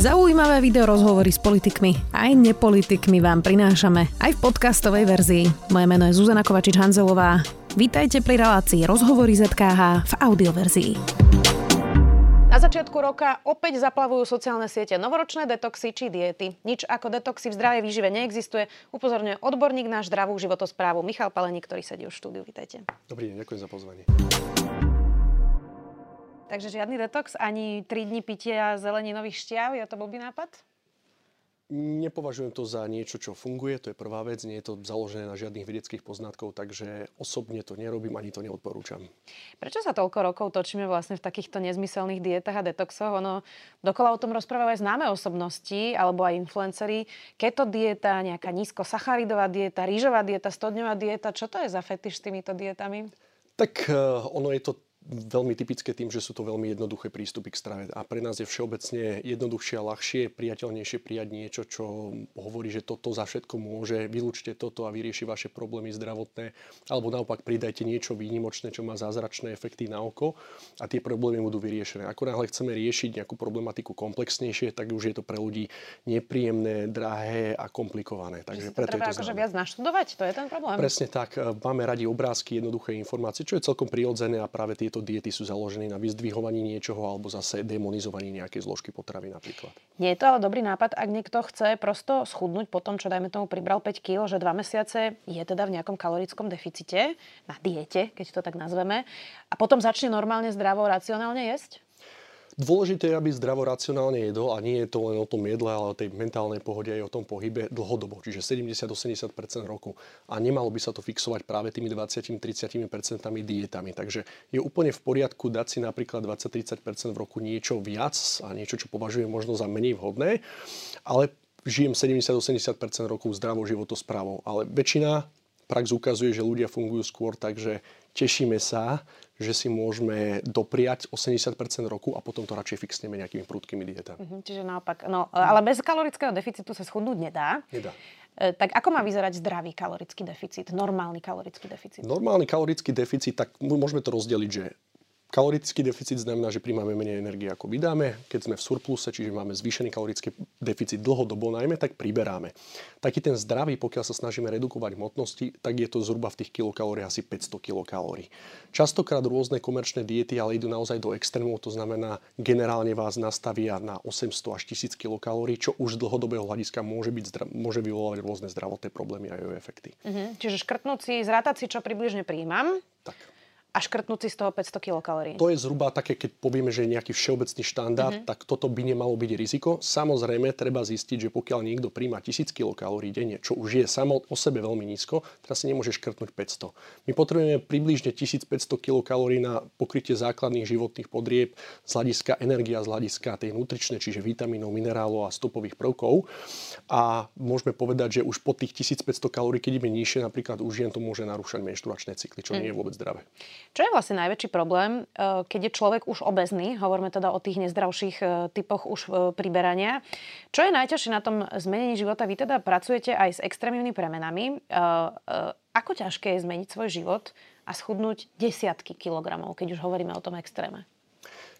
Zaujímavé video rozhovory s politikmi aj nepolitikmi vám prinášame aj v podcastovej verzii. Moje meno je Zuzana Kovačič-Hanzelová. Vítajte pri relácii Rozhovory ZKH v audioverzii. Na začiatku roka opäť zaplavujú sociálne siete novoročné detoxy či diety. Nič ako detoxy v zdravej výžive neexistuje, upozorňuje odborník na zdravú životosprávu Michal Paleník, ktorý sedí už v štúdiu. Vítajte. Dobrý deň, ďakujem za pozvanie. Takže žiadny detox, ani 3 dni pitia zeleninových šťav, je to blbý nápad? Nepovažujem to za niečo, čo funguje, to je prvá vec, nie je to založené na žiadnych vedeckých poznatkov, takže osobne to nerobím, ani to neodporúčam. Prečo sa toľko rokov točíme vlastne v takýchto nezmyselných dietách a detoxoch? Ono dokola o tom rozprávajú aj známe osobnosti, alebo aj influenceri. Keto dieta, nejaká nízkosacharidová dieta, rýžová dieta, 100-dňová dieta, čo to je za fetiš s týmito dietami? Tak ono je to veľmi typické tým, že sú to veľmi jednoduché prístupy k strave. A pre nás je všeobecne jednoduchšie a ľahšie, priateľnejšie prijať niečo, čo hovorí, že toto za všetko môže, vylúčte toto a vyrieši vaše problémy zdravotné, alebo naopak pridajte niečo výnimočné, čo má zázračné efekty na oko a tie problémy budú vyriešené. Ako náhle chceme riešiť nejakú problematiku komplexnejšie, tak už je to pre ľudí nepríjemné, drahé a komplikované. Takže preto treba akože viac naštudovať, to je ten problém. Presne tak, máme radi obrázky, jednoduché informácie, čo je celkom prirodzené a práve tieto diety sú založené na vyzdvihovaní niečoho alebo zase demonizovaní nejakej zložky potravy napríklad. Nie je to ale dobrý nápad, ak niekto chce prosto schudnúť po tom, čo dajme tomu pribral 5 kg, že 2 mesiace je teda v nejakom kalorickom deficite, na diete, keď to tak nazveme, a potom začne normálne, zdravo, racionálne jesť? Dôležité je, aby zdravo racionálne jedol a nie je to len o tom jedle, ale o tej mentálnej pohode aj o tom pohybe dlhodobo, čiže 70-80% roku. A nemalo by sa to fixovať práve tými 20-30% dietami. Takže je úplne v poriadku dať si napríklad 20-30% v roku niečo viac a niečo, čo považujem možno za menej vhodné, ale žijem 70-80% roku zdravou životosprávou. Ale väčšina prax ukazuje, že ľudia fungujú skôr, takže tešíme sa, že si môžeme dopriať 80% roku a potom to radšej fixneme nejakými prudkými dietami. Čiže naopak. No, ale bez kalorického deficitu sa schudnúť nedá. Nedá. Tak ako má vyzerať zdravý kalorický deficit, normálny kalorický deficit? Normálny kalorický deficit, tak môžeme to rozdeliť, že kalorický deficit znamená, že príjmame menej energie, ako vydáme. Keď sme v surpluse, čiže máme zvýšený kalorický deficit dlhodobo najmä, tak priberáme. Taký ten zdravý, pokiaľ sa snažíme redukovať hmotnosti, tak je to zhruba v tých kilokalóriách asi 500 kilokalórií. Častokrát rôzne komerčné diety ale idú naozaj do extrémov, to znamená generálne vás nastavia na 800 až 1000 kilokalórií, čo už z dlhodobého hľadiska môže vyvolávať rôzne zdravotné problémy a jeho efekty. Čiže škrtnúť si, zrátať si, čo približne prijímam. Tak. A škrtnúť si z toho 500 kilokalórií. To je zhruba také, keď povieme, že je nejaký všeobecný štandard, tak toto by nemalo byť riziko. Samozrejme, treba zistiť, že pokiaľ niekto príjma 1000 kilokalórií denne, čo už je samo o sebe veľmi nízko, teraz si nemôže škrtnúť 500. My potrebujeme približne 1500 kilokalórií na pokrytie základných životných podrieb z hľadiska energie, z hľadiska tej nutričnej, čiže vitamínov, minerálov a stopových prvkov. A môžeme povedať, že už po tých 1500 kalórií, keď ideme nižšie, napríklad u žien to môže narúšať menštruačné cykly, čo nie je vôbec zdravé. Čo je vlastne najväčší problém, keď je človek už obezný, hovoríme teda o tých nezdravších typoch už priberania. Čo je najťažšie na tom zmenení života? Vy teda pracujete aj s extrémnymi premenami. Ako ťažké je zmeniť svoj život a schudnúť desiatky kilogramov, keď už hovoríme o tom extréme?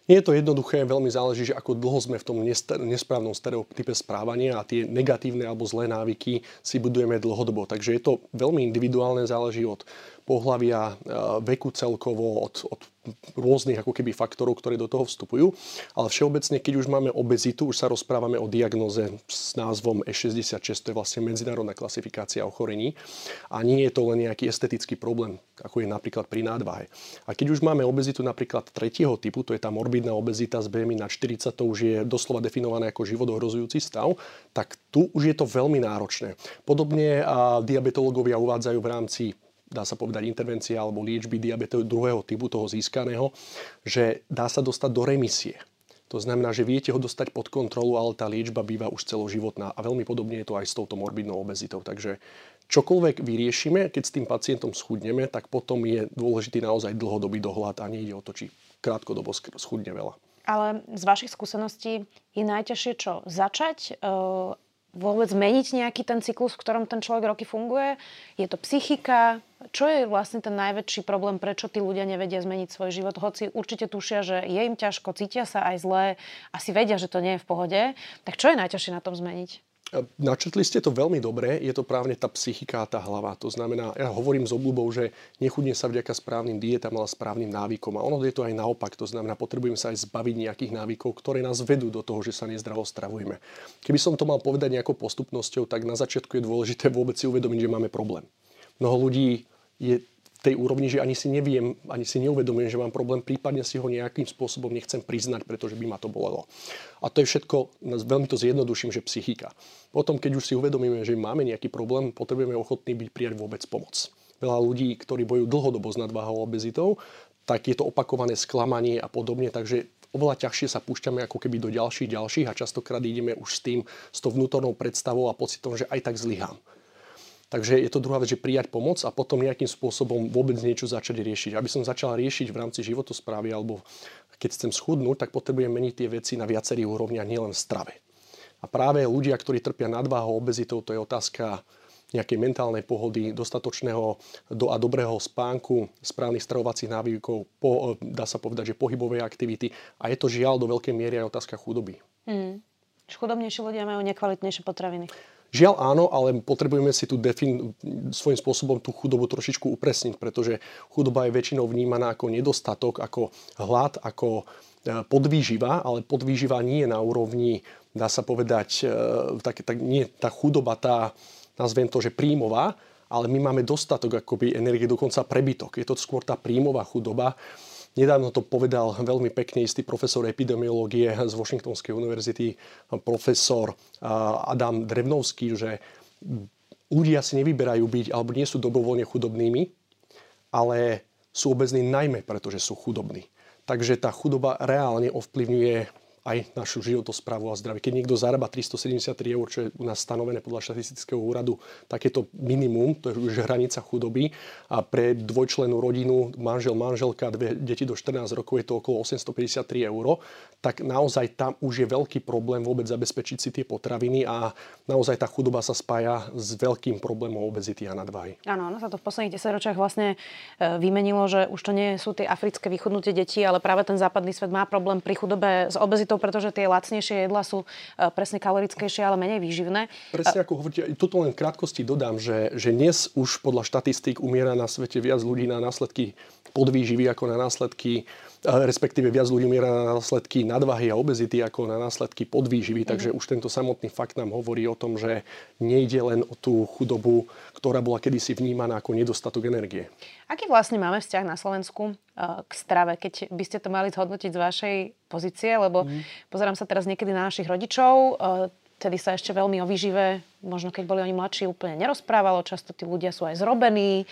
Nie je to jednoduché, veľmi záleží, že ako dlho sme v tom nesprávnom stereotype správania a tie negatívne alebo zlé návyky si budujeme dlhodobo. Takže je to veľmi individuálne, záleží od pohlavia, veku celkovo, od rôznych ako keby faktorov, ktoré do toho vstupujú. Ale všeobecne, keď už máme obezitu, už sa rozprávame o diagnoze s názvom E66, to je vlastne medzinárodná klasifikácia ochorení. A nie je to len nejaký estetický problém, ako je napríklad pri nadváhe. A keď už máme obezitu napríklad 3. typu, to je tá morbidná obezita s BMI na 40, to už je doslova definované ako životohrozujúci stav, tak tu už je to veľmi náročné. Podobne diabetológovia uvádzajú v rámci, dá sa povedať, intervencia alebo liečby diabetu 2. typu, toho získaného, že dá sa dostať do remisie. To znamená, že viete ho dostať pod kontrolu, ale tá liečba býva už celoživotná a veľmi podobne je to aj s touto morbidnou obezitou. Takže čokoľvek vyriešime, keď s tým pacientom schudneme, tak potom je dôležitý naozaj dlhodobý dohľad a nejde o to, či krátkodobo schudne veľa. Ale z vašich skúseností je najťažšie čo? Začať vôbec meniť nejaký ten cyklus, v ktorom ten človek roky funguje? Je to psychika? Čo je vlastne ten najväčší problém? Prečo tí ľudia nevedia zmeniť svoj život? Hoci určite tušia, že je im ťažko, cítia sa aj zlé, asi vedia, že to nie je v pohode. Tak čo je najťažšie na tom zmeniť? Načetli ste to veľmi dobre, je to právne tá psychika a tá hlava. To znamená, ja hovorím s obľubou, že nechudne sa vďaka správnym dietám, ale správnym návykom. A ono je to aj naopak, to znamená, potrebujeme sa aj zbaviť nejakých návykov, ktoré nás vedú do toho, že sa nezdravo stravujeme. Keby som to mal povedať nejakou postupnosťou, tak na začiatku je dôležité vôbec si uvedomiť, že máme problém. Mnoho ľudí je tej úrovni, že ani si neuvedomujem, že mám problém, prípadne si ho nejakým spôsobom nechcem priznať, pretože by ma to bolelo. A to je všetko, veľmi to zjednoduším, že psychika. Potom, keď už si uvedomíme, že máme nejaký problém, potrebujeme ochotní byť prijať vôbec pomoc. Veľa ľudí, ktorí bojujú dlhodobo s nadváhou a obezitou, tak je to opakované sklamanie a podobne, takže oveľa ťažšie sa púšťame ako keby do ďalších a častokrát ideme už s tou vnútornou predstavou a pocitom, že aj tak zlyhám. Takže je to druhá vec, že prijať pomoc a potom nejakým spôsobom vôbec niečo začať riešiť. Aby som začal riešiť v rámci životosprávy alebo keď chcem schudnúť, tak potrebujem meniť tie veci na viacerých úrovniach, nielen v strave. A práve ľudia, ktorí trpia nadváhou, obezitou, to je otázka nejakej mentálnej pohody, dostatočného a dobrého spánku, správnych stravovacích návykov, dá sa povedať, že pohybovej aktivity. A je to žiaľ do veľkej miery aj otázka chudoby. Chudobnejší ľudia majú nekvalitnejšie potraviny. Žiaľ áno, ale potrebujeme si svojím spôsobom tú chudobu trošičku upresniť, pretože chudoba je väčšinou vnímaná ako nedostatok, ako hlad, ako podvýživa, ale podvýživa nie je na úrovni, dá sa povedať, nie tá chudoba, tá, nazvem to, že príjmová, ale my máme dostatok akoby energie, dokonca prebytok. Je to skôr tá príjmová chudoba. Nedávno to povedal veľmi pekne istý profesor epidemiológie z Washingtonskej univerzity, profesor Adam Drevnovský, že ľudia si nevyberajú byť, alebo nie sú dobrovoľne chudobnými, ale sú obezní najmä, pretože sú chudobní. Takže tá chudoba reálne ovplyvňuje aj našu životosprávu a zdravie. Keď niekto zarába 373 eur, čo je u nás stanovené podľa štatistického úradu, tak je to minimum, to je už hranica chudoby. A pre dvojčlennú rodinu, manžel, manželka, dve deti do 14 rokov je to okolo 853 eur. Tak naozaj tam už je veľký problém vôbec zabezpečiť si tie potraviny a naozaj tá chudoba sa spája s veľkým problémom obezity a nadváhy. Áno, no sa to v posledných 10 ročiach vlastne vymenilo, že už to nie sú tie africké vychudnutie detí, ale práve ten západný svet má problém pri chudobe s obezitou, pretože tie lacnejšie jedlá sú presne kalorickejšie, ale menej výživné. Presne ako hovoríte, toto len v krátkosti dodám, že dnes už podľa štatistík umiera na svete viac ľudí na následky podvýživy ako na následky, respektíve viac ľudí umiera na následky nadvahy a obezity ako na následky podvýživy. Takže už tento samotný fakt nám hovorí o tom, že nejde len o tú chudobu, ktorá bola kedysi vnímaná ako nedostatok energie. Aký vlastne máme vzťah na Slovensku k strave, keď by ste to mali zhodnotiť z vašej pozície, lebo pozerám sa teraz niekedy na našich rodičov, vtedy sa ešte veľmi o výžive, možno keď boli oni mladší, úplne nerozprávalo, často tí ľudia sú aj zrobení.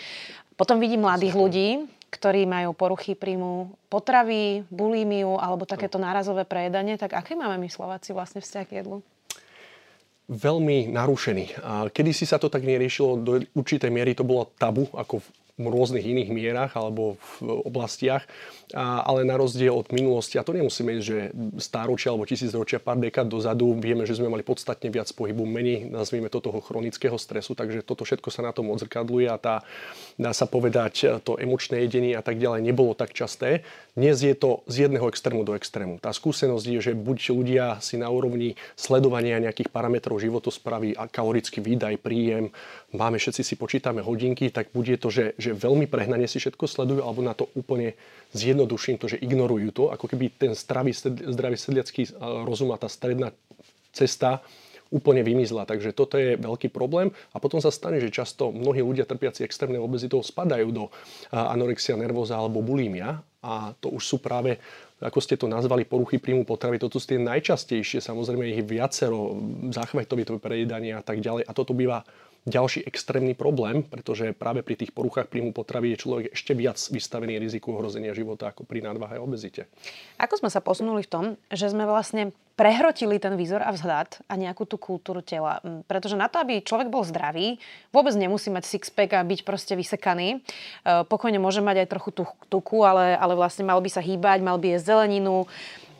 Potom vidím mladých ľudí, ktorí majú poruchy príjmu potravy, bulímiu alebo takéto nárazové prejedanie, tak aký máme my Slováci vlastne vzťah k jedlu? Veľmi narušený. Kedysi sa to tak neriešilo, do určitej miery to bolo tabu, ako v rôznych iných mierach alebo v oblastiach, ale na rozdiel od minulosti, a to nemusíme ísť, že stáročia alebo tisícročia, pár dekád dozadu, vieme, že sme mali podstatne viac pohybu, menej, nazvime to, toho chronického stresu, takže toto všetko sa na tom odzrkadluje a tá, dá sa povedať, to emočné jedenie a tak ďalej nebolo tak časté. Dnes je to z jedného extrému do extrému. Tá skúsenosť je, že buď ľudia si na úrovni sledovania nejakých parametrov životosprávy a kalorický výdaj, príjem, máme, všetci si počítame hodinky, tak bude to, že veľmi prehnane si všetko sledujú, alebo na to úplne zjednoduším to, že ignorujú to, ako keby ten zdravý sedliacky rozum a tá stredná cesta úplne vymizla. Takže toto je veľký problém a potom sa stane, že často mnohí ľudia trpiaci extrémnou obezitou spadajú do anorexia nervóza alebo bulimia a to už sú práve, ako ste to nazvali, poruchy príjmu potravy, to sú tie najčastejšie, samozrejme ich je viacero, záchvetové prejedanie a tak ďalej a toto býva ďalší extrémny problém, pretože práve pri tých poruchách príjmu potravy je človek ešte viac vystavený riziku ohrozenia života ako pri nadváhe a obezite. Ako sme sa posunuli v tom, že sme vlastne prehrotili ten výzor a vzhľad a nejakú tú kultúru tela? Pretože na to, aby človek bol zdravý, vôbec nemusí mať six-pack a byť proste vysekaný. Pokojne môže mať aj trochu tuku, ale vlastne mal by sa hýbať, mal by jesť zeleninu,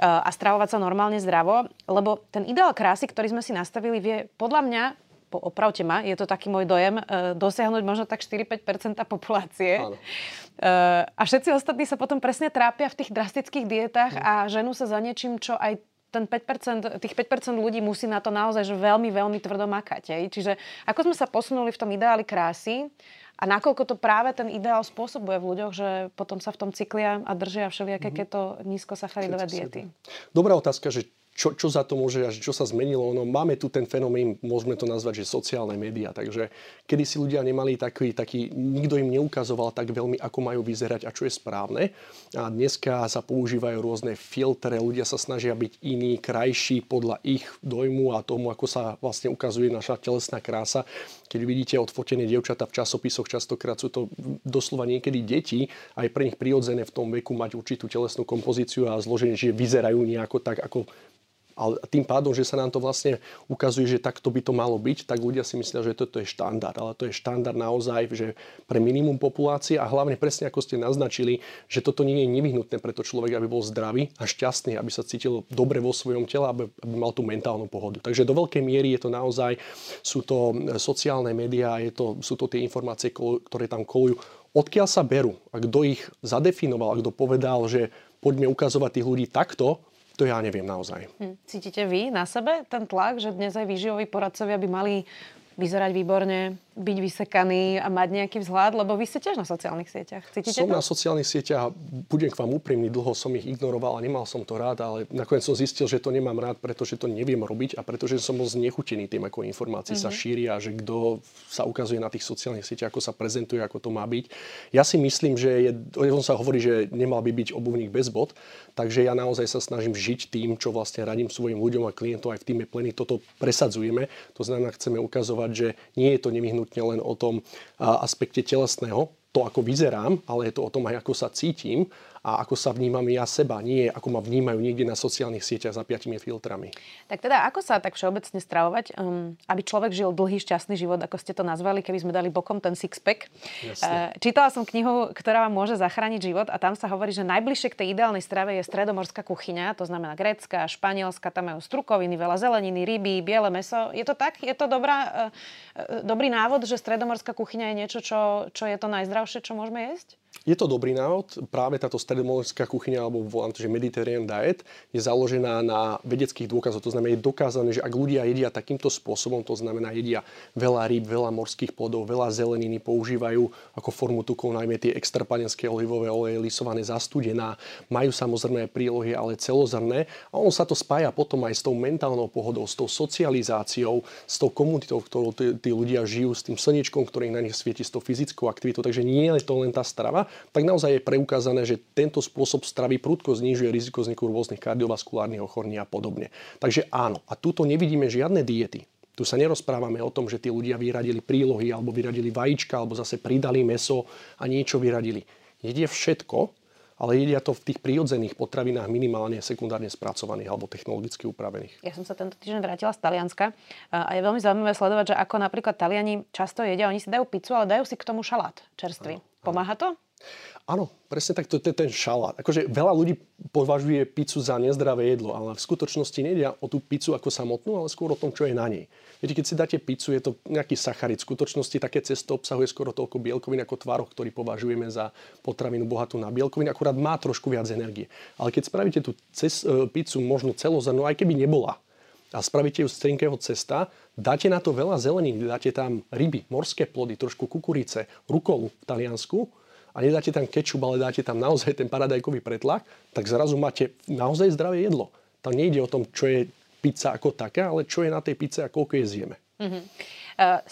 a stravovať sa normálne zdravo, lebo ten ideál krásy, ktorý sme si nastavili, vie podľa mňa, opravte ma, je to taký môj dojem, dosiahnuť možno tak 4-5% populácie. Áno. A všetci ostatní sa potom presne trápia v tých drastických dietách a ženú sa za niečím, čo aj ten 5%, tých 5% ľudí musí na to naozaj že veľmi, veľmi tvrdo makať. Hej. Čiže ako sme sa posunuli v tom ideáli krásy a nakoľko to práve ten ideál spôsobuje v ľuďoch, že potom sa v tom cyklia a držia všelijaké keto nízkosacharidové diety. Dobrá otázka, že čo za to môže, čo sa zmenilo. No, máme tu ten fenomén, môžeme to nazvať, že sociálne médiá. Takže kedy si ľudia nemali taký, nikto im neukazoval tak veľmi, ako majú vyzerať a čo je správne. A dneska sa používajú rôzne filtre, ľudia sa snažia byť iní, krajší podľa ich dojmu a tomu, ako sa vlastne ukazuje naša telesná krása. Keď vidíte odfotené dievčatá v časopisoch, častokrát sú to doslova niekedy deti, aj pre nich prirodzené v tom veku mať určitú telesnú kompozíciu a zloženie, že vyzerajú nejako tak, ako. Ale tým pádom, že sa nám to vlastne ukazuje, že takto by to malo byť, tak ľudia si myslia, že toto je štandard. Ale to je štandard naozaj, že pre minimum populácie a hlavne presne ako ste naznačili, že toto nie je nevyhnutné pre to človek, aby bol zdravý a šťastný, aby sa cítil dobre vo svojom tele, aby mal tú mentálnu pohodu. Takže do veľkej miery je to naozaj, sú to sociálne médiá, sú to tie informácie, ktoré tam kolujú. Odkiaľ sa berú? A kto ich zadefinoval? A kto povedal, že poďme ukazovať tých ľudí takto? To ja neviem naozaj. Cítite vy na sebe ten tlak, že dnes aj výživoví poradcovia by mali vyzerať výborne, byť vysekaný a mať nejaký vzhľad, lebo vy ste tiež na sociálnych sieťach? Cítite to? Som na sociálnych sieťach, budem k vám úprimný, dlho som ich ignoroval a nemal som to rád, ale nakoniec som zistil, že to nemám rád, pretože to neviem robiť a pretože som bol znechutený tým, ako informácie sa šíria, že kto sa ukazuje na tých sociálnych sieťach, ako sa prezentuje, ako to má byť. Ja si myslím, že on sa hovorí, že nemal by byť obuvník bez bod, takže ja naozaj sa snažím žiť tým, čo vlastne radím svojim ľuďom a klientom aj v týme Pleny, toto presadzujeme. To znamená, chceme ukazovať, že nie je to nevyhnutne len o tom aspekte telesného, to ako vyzerám, ale je to o tom aj ako sa cítim a ako sa vnímam ja seba, nie ako ma vnímajú niekde na sociálnych sieťach za 5 filtrami. Tak teda ako sa tak všeobecne stravovať, aby človek žil dlhý šťastný život, ako ste to nazvali, keby sme dali bokom ten sixpack. Čítala som knihu, ktorá vám môže zachrániť život a tam sa hovorí, že najbližšie k tej ideálnej strave je stredomorská kuchyňa, to znamená grécka, španielska, tam majú strukoviny, veľa zeleniny, ryby, biele mäso. Je to tak? Je to dobrý návod, že stredomorská kuchyňa je niečo, čo je to najzdravšie, čo môžeme jesť? Je to dobrý návod. Práve táto stredomorská kuchyňa, alebo volám to, že Mediterranean diet, je založená na vedeckých dôkazoch. To znamená, je dokázané, že ak ľudia jedia takýmto spôsobom, to znamená, jedia veľa rýb, veľa morských plodov, veľa zeleniny, používajú ako formu tukov najmä tie extrapanenské olivové oleje, lisované, zastudená, majú samozrejme prílohy, ale celozrné. A ono sa to spája potom aj s tou mentálnou pohodou, s tou socializáciou, s tou komunitou, ktorou tí ľudia žijú, s tým slnečkom, ktorý na nich svieti, s tou fyzickou aktivitou. Takže nie je to len tá strava, tak naozaj je preukázané, že tento spôsob stravy prudko znižuje riziko vzniku rôznych kardiovaskulárnych ochorení a podobne. Takže áno, a tuto nevidíme žiadne diety. Tu sa nerozprávame o tom, že tí ľudia vyradili prílohy, alebo vyradili vajíčka, alebo zase pridali mäso a niečo vyradili. Jedie všetko, ale jedia to v tých prírodzených potravinách minimálne sekundárne spracovaných alebo technologicky upravených. Ja som sa tento týždeň vrátila z Talianska a je veľmi zaujímavé sledovať, že ako napríklad Taliani často jedia, oni si dajú pizzu, ale dajú si k tomu šalát čerstvý. Pomáha to? Áno, presne tak, to je ten šalát. Akože veľa ľudí považuje pizzu za nezdravé jedlo, ale v skutočnosti nejde o tú pizzu ako samotnú, ale skôr o tom, čo je na nej. Viete, keď si dáte pizzu, je to nejaký sacharid. V skutočnosti také cesto obsahuje skoro toľko bielkovín ako tvaroh, ktorý považujeme za potravinu bohatú na bielkoviny, akurát má trošku viac energie. Ale keď spravíte tú pizzu možno celozrnú, aj keby nebola, a spravíte ju z tenkého cesta, dáte na to veľa zelenín, dáte tam ryby, morské plody, trošku kukurice, rukolu v Taliansku, a nedáte tam kečup, ale dáte tam naozaj ten paradajkový pretlak, tak zrazu máte naozaj zdravé jedlo. Tam nejde o tom, čo je pizza ako taká, ale čo je na tej pizze a koľko je zjeme.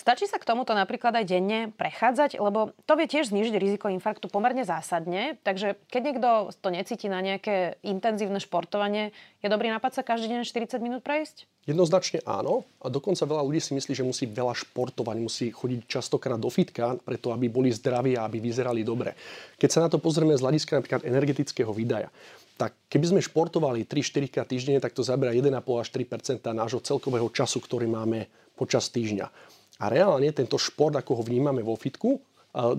Stačí sa k tomuto napríklad aj denne prechádzať, lebo to vie tiež znížiť riziko infarktu pomerne zásadne, takže keď niekto to necíti na nejaké intenzívne športovanie, je dobrý nápad sa každý deň 40 minút prejsť? Jednoznačne áno a dokonca veľa ľudí si myslí, že musí veľa športovať, musí chodiť častokrát do fitka, preto aby boli zdraví a aby vyzerali dobre. Keď sa na to pozrieme z hľadiska napríklad energetického výdaja, tak keby sme športovali 3-4 krát týždenne, tak to zabera 1,5 až 3% nášho celkového času, ktorý máme počas týždňa. A reálne tento šport, ako ho vnímame vo fitku,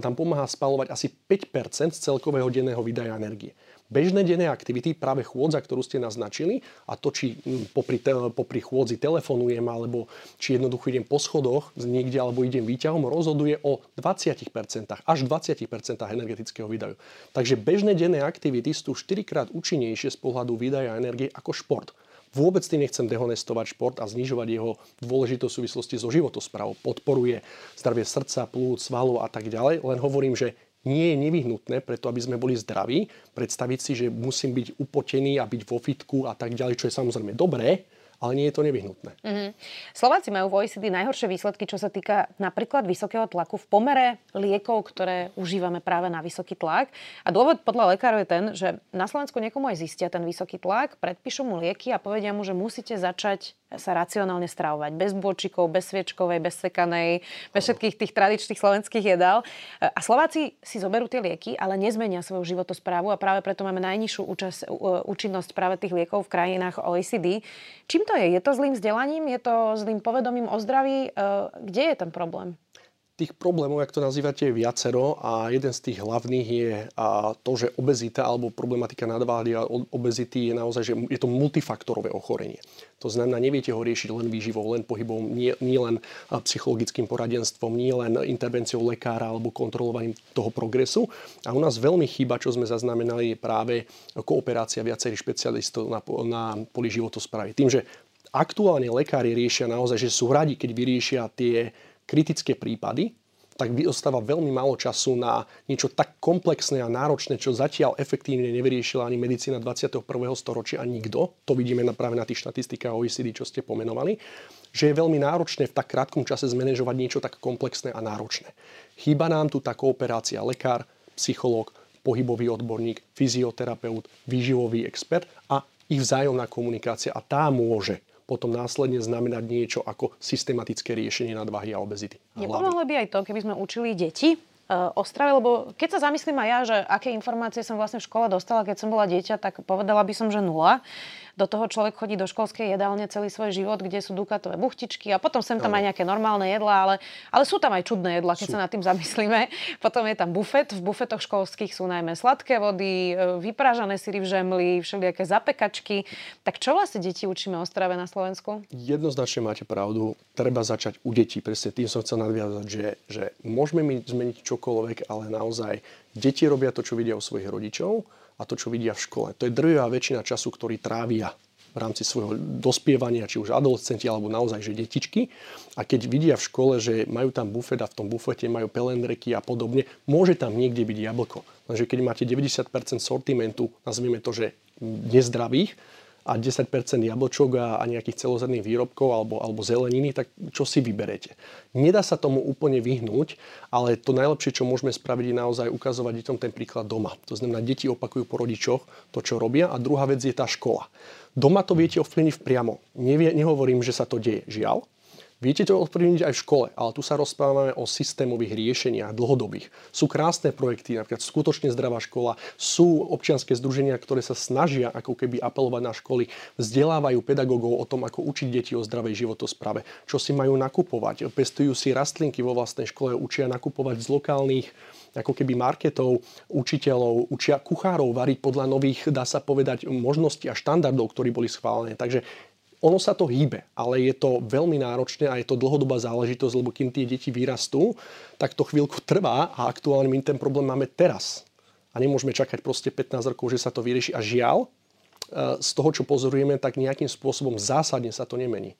nám pomáha spaľovať asi 5% z celkového denného výdaja energie. bežné denné aktivity, práve chôdza, ktorú ste naznačili, a to, či popri chôdzi telefonujem, alebo či jednoducho idem po schodoch niekde, alebo idem výťahom, rozhoduje o 20%, až 20% energetického výdaju. Takže bežné denné aktivity sú 4-krát účinnejšie z pohľadu výdaja energie ako šport. Vôbec tým nechcem dehonestovať šport a znižovať jeho dôležitosť v súvislosti so životosprávou. Podporuje zdravie srdca, plúc, svalov a tak ďalej. Len hovorím, že nie je nevyhnutné, preto aby sme boli zdraví, predstaviť si, že musím byť upotený a byť vo fitku a tak ďalej, čo je samozrejme dobré, ale nie je to nevyhnutné. Slováci majú v OECD najhoršie výsledky, čo sa týka napríklad vysokého tlaku v pomere liekov, ktoré užívame práve na vysoký tlak. A dôvod podľa lekárov je ten, že na Slovensku niekomu aj zistia ten vysoký tlak, predpíšu mu lieky a povedia mu, že musíte začať sa racionálne stravovať. Bez bôčikov, bez sviečkovej, bez sekanej, bez všetkých tých tradičných slovenských jedál. A Slováci si zoberú tie lieky, ale nezmenia svoju životosprávu a práve preto máme najnižšiu účinnosť práve tých liekov v krajinách OECD. Čím to je? Je to zlým vzdelaním? Je to zlým povedomím o zdraví? Kde je ten problém? Tých problémov, jak to nazývate, je viacero a jeden z tých hlavných je to, že obezita alebo problematika nadváhy a obezity je naozaj, že je to multifaktorové ochorenie. To znamená, neviete ho riešiť len výživou, len pohybom, nie len psychologickým poradenstvom, nie len intervenciou lekára alebo kontrolovaním toho progresu. A u nás veľmi chýba, čo sme zaznamenali, je práve kooperácia viacerých špecialistov na poli životosprávy. Tým, že aktuálne lekári riešia naozaj, že sú radi, keď vyriešia tie kritické prípady, tak ostáva veľmi málo času na niečo tak komplexné a náročné, čo zatiaľ efektívne nevyriešila ani medicína 21. storočia a nikto. To vidíme práve na tých štatistikách OECD, čo ste pomenovali, že je veľmi náročné v tak krátkom čase zmanéžovať niečo tak komplexné a náročné. Chýba nám tu tá kooperácia lekár, psychológ, pohybový odborník, fyzioterapeut, výživový expert a ich vzájomná komunikácia, a tá môže potom následne znamenať niečo ako systematické riešenie nadváhy a obezity. Nepomohlo by aj to, keby sme učili deti o strave, lebo keď sa zamyslím aj ja, že aké informácie som vlastne v škole dostala, keď som bola dieťa, tak povedala by som, že nula. Do toho človek chodí do školskej jedálne celý svoj život, kde sú dukatové buchtičky a potom sem tam aj nejaké normálne jedlá, ale sú tam aj čudné jedlá, keď sa nad tým zamyslíme. Potom je tam bufet, v bufetoch školských sú najmä sladké vody, vyprážané syry v žemli, všelijaké zapekačky. Tak čo vlastne deti učíme o strave na Slovensku? Jednoznačne máte pravdu, treba začať u detí. Presne tým som chcel nadviazať, že môžeme my zmeniť čo ale naozaj deti robia to, čo vidia u svojich rodičov a to, čo vidia v škole. To je drvivá väčšina času, ktorý trávia v rámci svojho dospievania, či už adolescenti, alebo naozaj, že detičky. A keď vidia v škole, že majú tam bufet a v tom bufete majú pelendreky a podobne, môže tam niekde byť jablko. Takže keď máte 90% sortimentu, nazvime to, že nezdravých, a 10% jablčok a nejakých celozrnných výrobkov alebo zeleniny, tak čo si vyberete? Nedá sa tomu úplne vyhnúť, ale to najlepšie, čo môžeme spraviť, je naozaj ukazovať deťom ten príklad doma. To znamená, deti opakujú po rodičoch to, čo robia, a druhá vec je tá škola. Doma to viete ovplyvniť priamo. Nehovorím, že sa to deje, žiaľ. Viete to ovplyvniť aj v škole, ale tu sa rozprávame o systémových riešeniach dlhodobých. Sú krásne projekty, napríklad Skutočne zdravá škola, sú občianske združenia, ktoré sa snažia ako keby apelovať na školy, vzdelávajú pedagógov o tom, ako učiť deti o zdravej životosprave, čo si majú nakupovať, pestujú si rastlinky vo vlastnej škole, učia nakupovať z lokálnych ako keby marketov, učiteľov, učia kuchárov variť podľa nových, dá sa povedať, možností a štandardov, ktorí boli schválené. Takže ono sa to hýbe, ale je to veľmi náročné a je to dlhodobá záležitosť, lebo kým tie deti vyrastú, tak to chvíľku trvá a aktuálne my ten problém máme teraz. A nemôžeme čakať proste 15 rokov, že sa to vyrieši, a žiaľ, z toho, čo pozorujeme, tak nejakým spôsobom zásadne sa to nemení.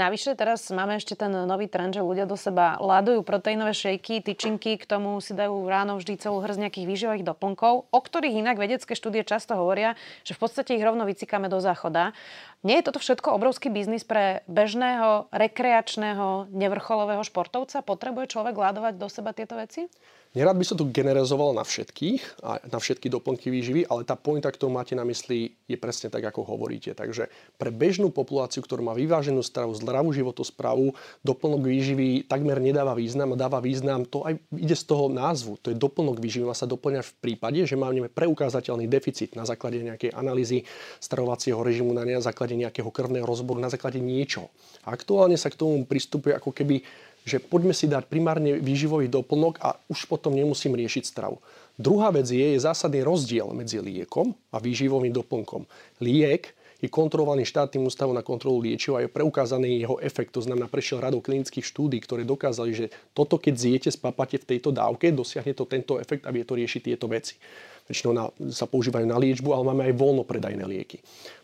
Navyše teraz máme ešte ten nový trend, že ľudia do seba ladujú proteínové šejky, tyčinky, k tomu si dajú ráno vždy celú hrz nejakých výživových doplnkov, o ktorých inak vedecké štúdie často hovoria, že v podstate ich rovno vycikáme do záchoda. Nie je toto všetko obrovský biznis pre bežného, rekreačného, nevrcholového športovca? Potrebuje človek ladovať do seba tieto veci? Nerad by som to generalizoval na všetkých, na všetky doplnky výživy, ale tá pointa, ktorú máte na mysli, je presne tak, ako hovoríte. Takže pre bežnú populáciu, ktorá má vyváženú stravu, zdravú životosprávu, doplnok výživy takmer nedáva význam, a dáva význam, to aj ide z toho názvu. To je doplnok výživy, má sa doplňať v prípade, že máme preukázateľný deficit na základe nejakej analýzy stravovacieho režimu, na základe nejakého krvného rozboru, na základe niečo. Aktuálne sa k tomu pristupuje ako keby že poďme si dať primárne výživový doplnok a už potom nemusím riešiť stravu. Druhá vec je zásadný rozdiel medzi liekom a výživovým doplnkom. Liek je kontrolovaný štátnym ústavom na kontrolu liečiv a je preukázaný jeho efekt. To znamená, prešiel radou klinických štúdí, ktoré dokázali, že toto, keď zjete, spapáte v tejto dávke, dosiahne to tento efekt a vie to riešiť tieto veci. Väčšinou sa používajú na liečbu, ale máme aj voľnopredajné lieky.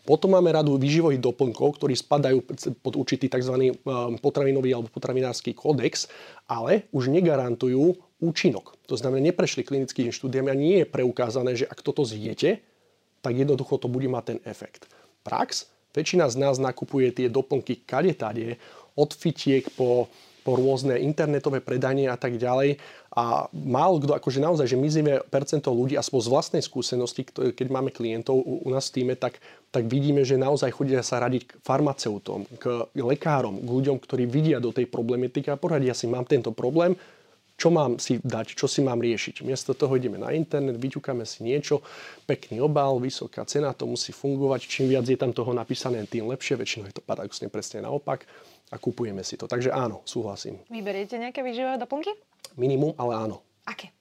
Potom máme radu výživových doplnkov, ktorí spadajú pod určitý tzv. Potravinový alebo potravinársky kódex, ale už negarantujú účinok. To znamená, neprešli klinickými štúdiami a nie je preukázané, že ak toto zjete, tak jednoducho to bude mať ten efekt. Prax. Väčšina z nás nakupuje tie doplnky kadetade, od fitiek po rôzne internetové predanie a tak ďalej. A málo kto, akože naozaj, že mizivé percento ľudí, aspoň z vlastnej skúsenosti, keď máme klientov u nás v týme, tak vidíme, že naozaj chodia sa radiť k farmaceutom, k lekárom, k ľuďom, ktorí vidia do tej problematiky a poradia si, mám tento problém, čo mám si dať, čo si mám riešiť. Miesto toho ideme na internet, vyťukáme si niečo, pekný obal, vysoká cena, to musí fungovať. Čím viac je tam toho napísané, tým lepšie. Väčšinou je to paradoxne presne naopak a kupujeme si to. Takže áno, súhlasím. Vyberiete nejaké výživové doplnky? Minimum, ale áno. Aké?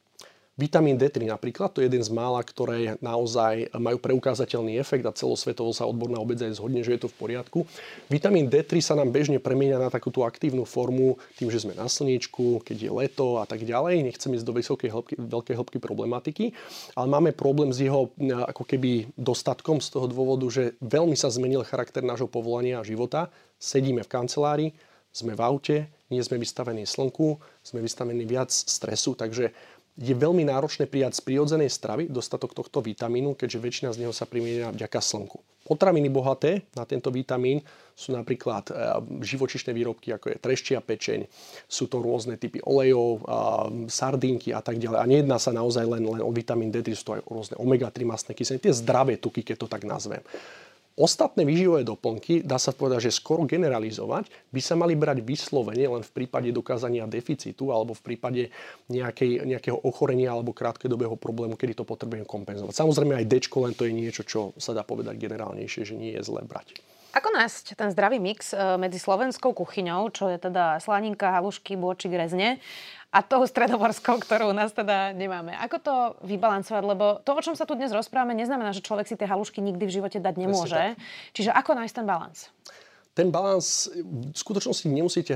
Vitamín D3 napríklad, to je jeden z mála, ktoré naozaj majú preukázateľný efekt a celosvetovo sa odborná obec aj zhodne, že je to v poriadku. Vitamín D3 sa nám bežne premieňa na takúto aktívnu formu tým, že sme na slniečku, keď je leto a tak ďalej. Nechcem ísť do veľkej hĺbky problematiky, ale máme problém s jeho ako keby dostatkom z toho dôvodu, že veľmi sa zmenil charakter nášho povolania a života. Sedíme v kancelárii, sme v aute, nie sme vystavení slnku, sme vystavení viac stresu, takže je veľmi náročné prijať z prirodzenej stravy dostatok tohto vitamínu, keďže väčšina z neho sa primieňa vďaka slnku. Potraviny bohaté na tento vitamín sú napríklad živočíšne výrobky, ako je treščia pečeň, sú to rôzne typy olejov, sardinky a tak ďalej. A nejedná sa naozaj len o vitamín D3, sú to aj rôzne omega-3 mastné kyseliny, tie zdravé tuky, keď to tak nazvem. Ostatné výživové doplnky, dá sa povedať, že skoro generalizovať, by sa mali brať vyslovene len v prípade dokázania deficitu alebo v prípade nejakého ochorenia alebo krátkodobého problému, kedy to potrebujeme kompenzovať. Samozrejme aj D-čko, len to je niečo, čo sa dá povedať generálnejšie, že nie je zlé brať. Ako nájsť ten zdravý mix medzi slovenskou kuchyňou, čo je teda slaninka, halušky, bôčik, rezne, a tou stredomorskou, ktorú u nás teda nemáme. Ako to vybalancovať? Lebo to, o čom sa tu dnes rozprávame, neznamená, že človek si tie halušky nikdy v živote dať nemôže. Čiže ako nájsť ten balans? Ten balans, v skutočnosti nemusíte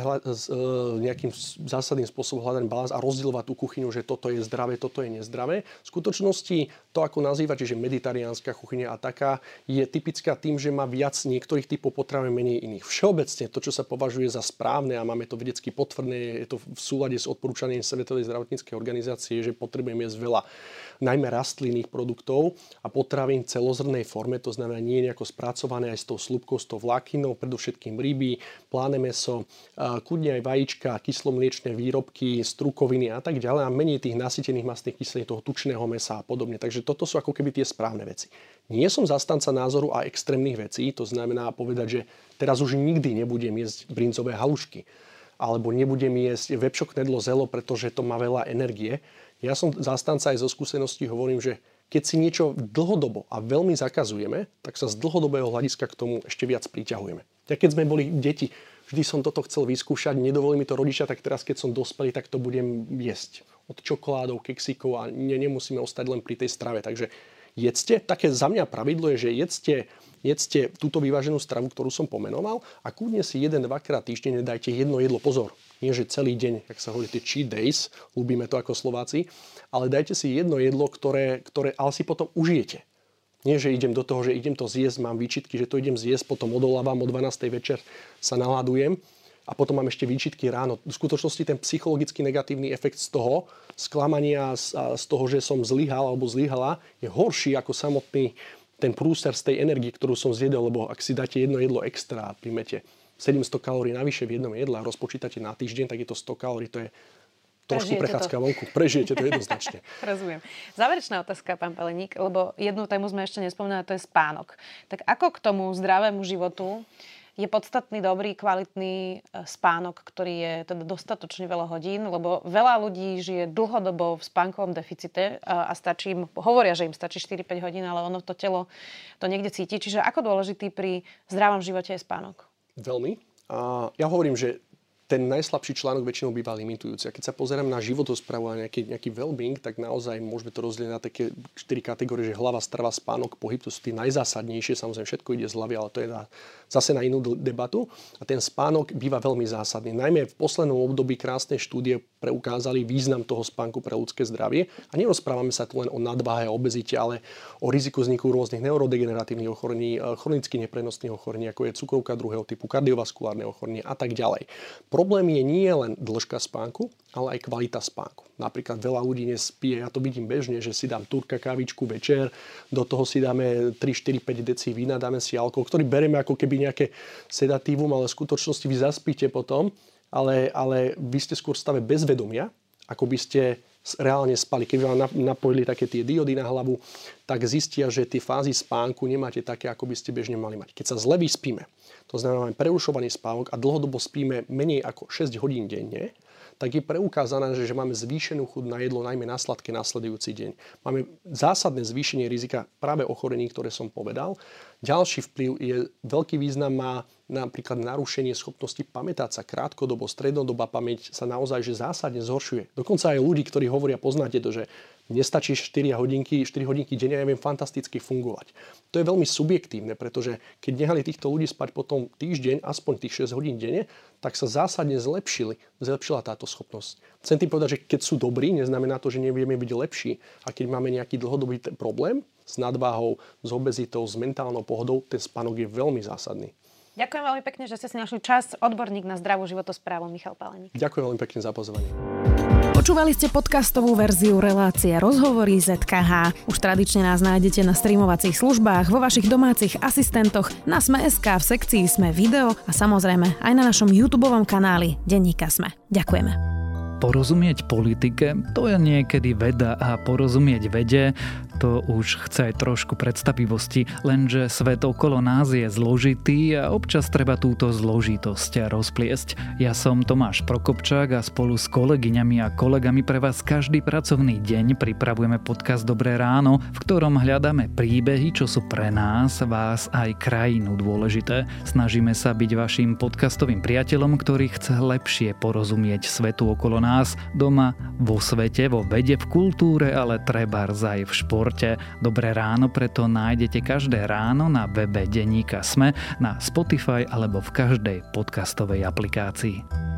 nejakým zásadným spôsobom hľadať balans a rozdielovať tú kuchyňu, že toto je zdravé, toto je nezdravé. V skutočnosti to, ako nazývate, že mediteránska kuchyňa a taká, je typická tým, že má viac niektorých typov potravín, menej iných. Všeobecne to, čo sa považuje za správne a máme to vedecky potvrdené, je to v súlade s odporúčaním Svetovej zdravotníckej organizácie, že potrebujeme jesť veľa najmä rastlinných produktov a potravín v celozrnej forme, to znamená nie nejako spracované aj s tou slupkou, s tou vlákninou, predovšetkým ryby, pláne mäso, kudne aj vajíčka, kyslomliečné výrobky, strukoviny a tak ďalej a menej tých nasýtených mastných kyselín, toho tučného mäsa a podobne. Takže toto sú ako keby tie správne veci. Nie som zastanca názoru a extrémnych vecí, to znamená povedať, že teraz už nikdy nebudem jesť brinzové halušky alebo nebudem jesť vepšoknedlo zelo, pretože to má veľa energie. Ja som zastanca aj zo skúseností, hovorím, že keď si niečo dlhodobo a veľmi zakazujeme, tak sa z dlhodobého hľadiska k tomu ešte viac priťahujeme. Ja keď sme boli deti, vždy som toto chcel vyskúšať, nedovolili mi to rodičia, tak teraz keď som dospelý, tak to budem jesť. Od čokoládov, keksíkov a nemusíme ostať len pri tej strave. Takže jedzte, také za mňa pravidlo je, že jedzte túto vyváženú stravu, ktorú som pomenoval a kľudne si 1-2 krát týždenne dajte jedno jedlo. Pozor, nie že celý deň, jak sa hovorí, tie cheat days, ľúbime to ako Slováci, ale dajte si jedno jedlo, ktoré ale si potom užijete. Nie, že idem do toho, že idem to zjesť, mám výčitky, že to idem zjesť, potom odolávam, o 12. večer sa naladujem a potom mám ešte výčitky ráno. V skutočnosti ten psychologicky negatívny efekt z toho sklamania, z toho, že som zlyhal alebo zlyhala, je horší ako samotný ten prúser z tej energie, ktorú som zjedol, lebo ak si dáte jedno jedlo extra a príjmete 700 kalórií navyše v jednom jedle a rozpočítate na týždeň, tak je to 100 kalórií, to je trošku prechádzka vonku. Prežijete to jednoznačne. Rozumiem. Záverečná otázka, pán Paleník, lebo jednu tému sme ešte nespomínali, to je spánok. Tak ako k tomu zdravému životu je podstatný, dobrý, kvalitný spánok, ktorý je teda dostatočne veľa hodín, lebo veľa ľudí žije dlhodobo v spánkovom deficite a stačí im, hovoria, že im stačí 4-5 hodín, ale ono to telo to niekde cíti. Čiže ako dôležitý pri zdravom živote je spánok? Veľmi. Ja hovorím, že ten najslabší článok väčšinou býva limitujúci. A keď sa pozerám na životosprávu a nejaký wellbeing, tak naozaj môžeme to rozdeliť na také 4 kategórie, že hlava, strava, spánok, pohyb, to sú tie najzásadnejšie, samozrejme všetko ide z hlavy, ale to je zase na inú debatu. A ten spánok býva veľmi zásadný. Najmä v poslednom období krásne štúdie preukázali význam toho spánku pre ľudské zdravie. A nerozprávame sa tu len o nadváhe, o obezite, ale o riziku vzniku rôznych neurodegeneratívnych ochorení, chronicky neprenosných ochorení, ako je cukrovka druhého typu, kardiovaskulárne ochorenie a tak ďalej. Problém je nie len dĺžka spánku, ale aj kvalita spánku. Napríklad veľa ľudí nespí, ja to vidím bežne, že si dám turka kávičku večer, do toho si dáme 3, 4, 5 decí vína, dáme si alkohol, ktorý bereme ako keby nejaké sedatívum, ale v skutočnosti vy zaspíte potom, ale vy ste skôr v stave bezvedomia, ako by ste reálne spali. Keby vám napojili také tie diody na hlavu, tak zistia, že tie fázy spánku nemáte také, ako by ste bežne mali mať. Keď sa zle vyspíme, to znamená, máme prerušovaný spánok a dlhodobo spíme menej ako 6 hodín denne, tak je preukázané, že máme zvýšenú chuť na jedlo, najmä na sladké, nasledujúci deň. Máme zásadné zvýšenie rizika práve ochorení, ktoré som povedal. Ďalší vplyv je, veľký význam má napríklad narušenie schopnosti pamätať sa krátkodobo, strednodoba pamäť sa naozaj že zásadne zhoršuje. Dokonca aj ľudí, ktorí hovoria, poznáte to, že nestačí 4 hodinky denne, ja viem fantasticky fungovať. To je veľmi subjektívne, pretože keď nehali týchto ľudí spať potom týždeň, aspoň tých 6 hodín denne, tak sa zásadne zlepšila táto schopnosť. Chcem tým povedať, že keď sú dobrí, neznamená to, že nevieme byť lepší. A keď máme nejaký dlhodobý problém s nadváhou, s obezitou, s mentálnou pohodou, ten spánok je veľmi zásadný. Ďakujem veľmi pekne, že ste si našli čas. Odborník na zdravú životosprávu Michal Paleník. Ďakujem veľmi pekne za pozvanie. Počúvali ste podcastovú verziu relácie Rozhovory ZKH. Už tradične nás nájdete na streamovacích službách, vo vašich domácich asistentoch, na Sme.sk, v sekcii Sme video a samozrejme aj na našom YouTubeovom kanáli Denníka Sme. Ďakujeme. Porozumieť politike, to je niekedy veda a porozumieť vede, to už chce aj trošku predstavivosti, lenže svet okolo nás je zložitý a občas treba túto zložitosť rozpliesť. Ja som Tomáš Prokopčák a spolu s kolegyňami a kolegami pre vás každý pracovný deň pripravujeme podcast Dobré ráno, v ktorom hľadáme príbehy, čo sú pre nás, vás aj krajinu dôležité. Snažíme sa byť vašim podcastovým priateľom, ktorý chce lepšie porozumieť svetu okolo nás, doma, vo svete, vo vede, v kultúre, ale trebárs aj v športe. Dobré ráno preto nájdete každé ráno na webe Denníka Sme, na Spotify alebo v každej podcastovej aplikácii.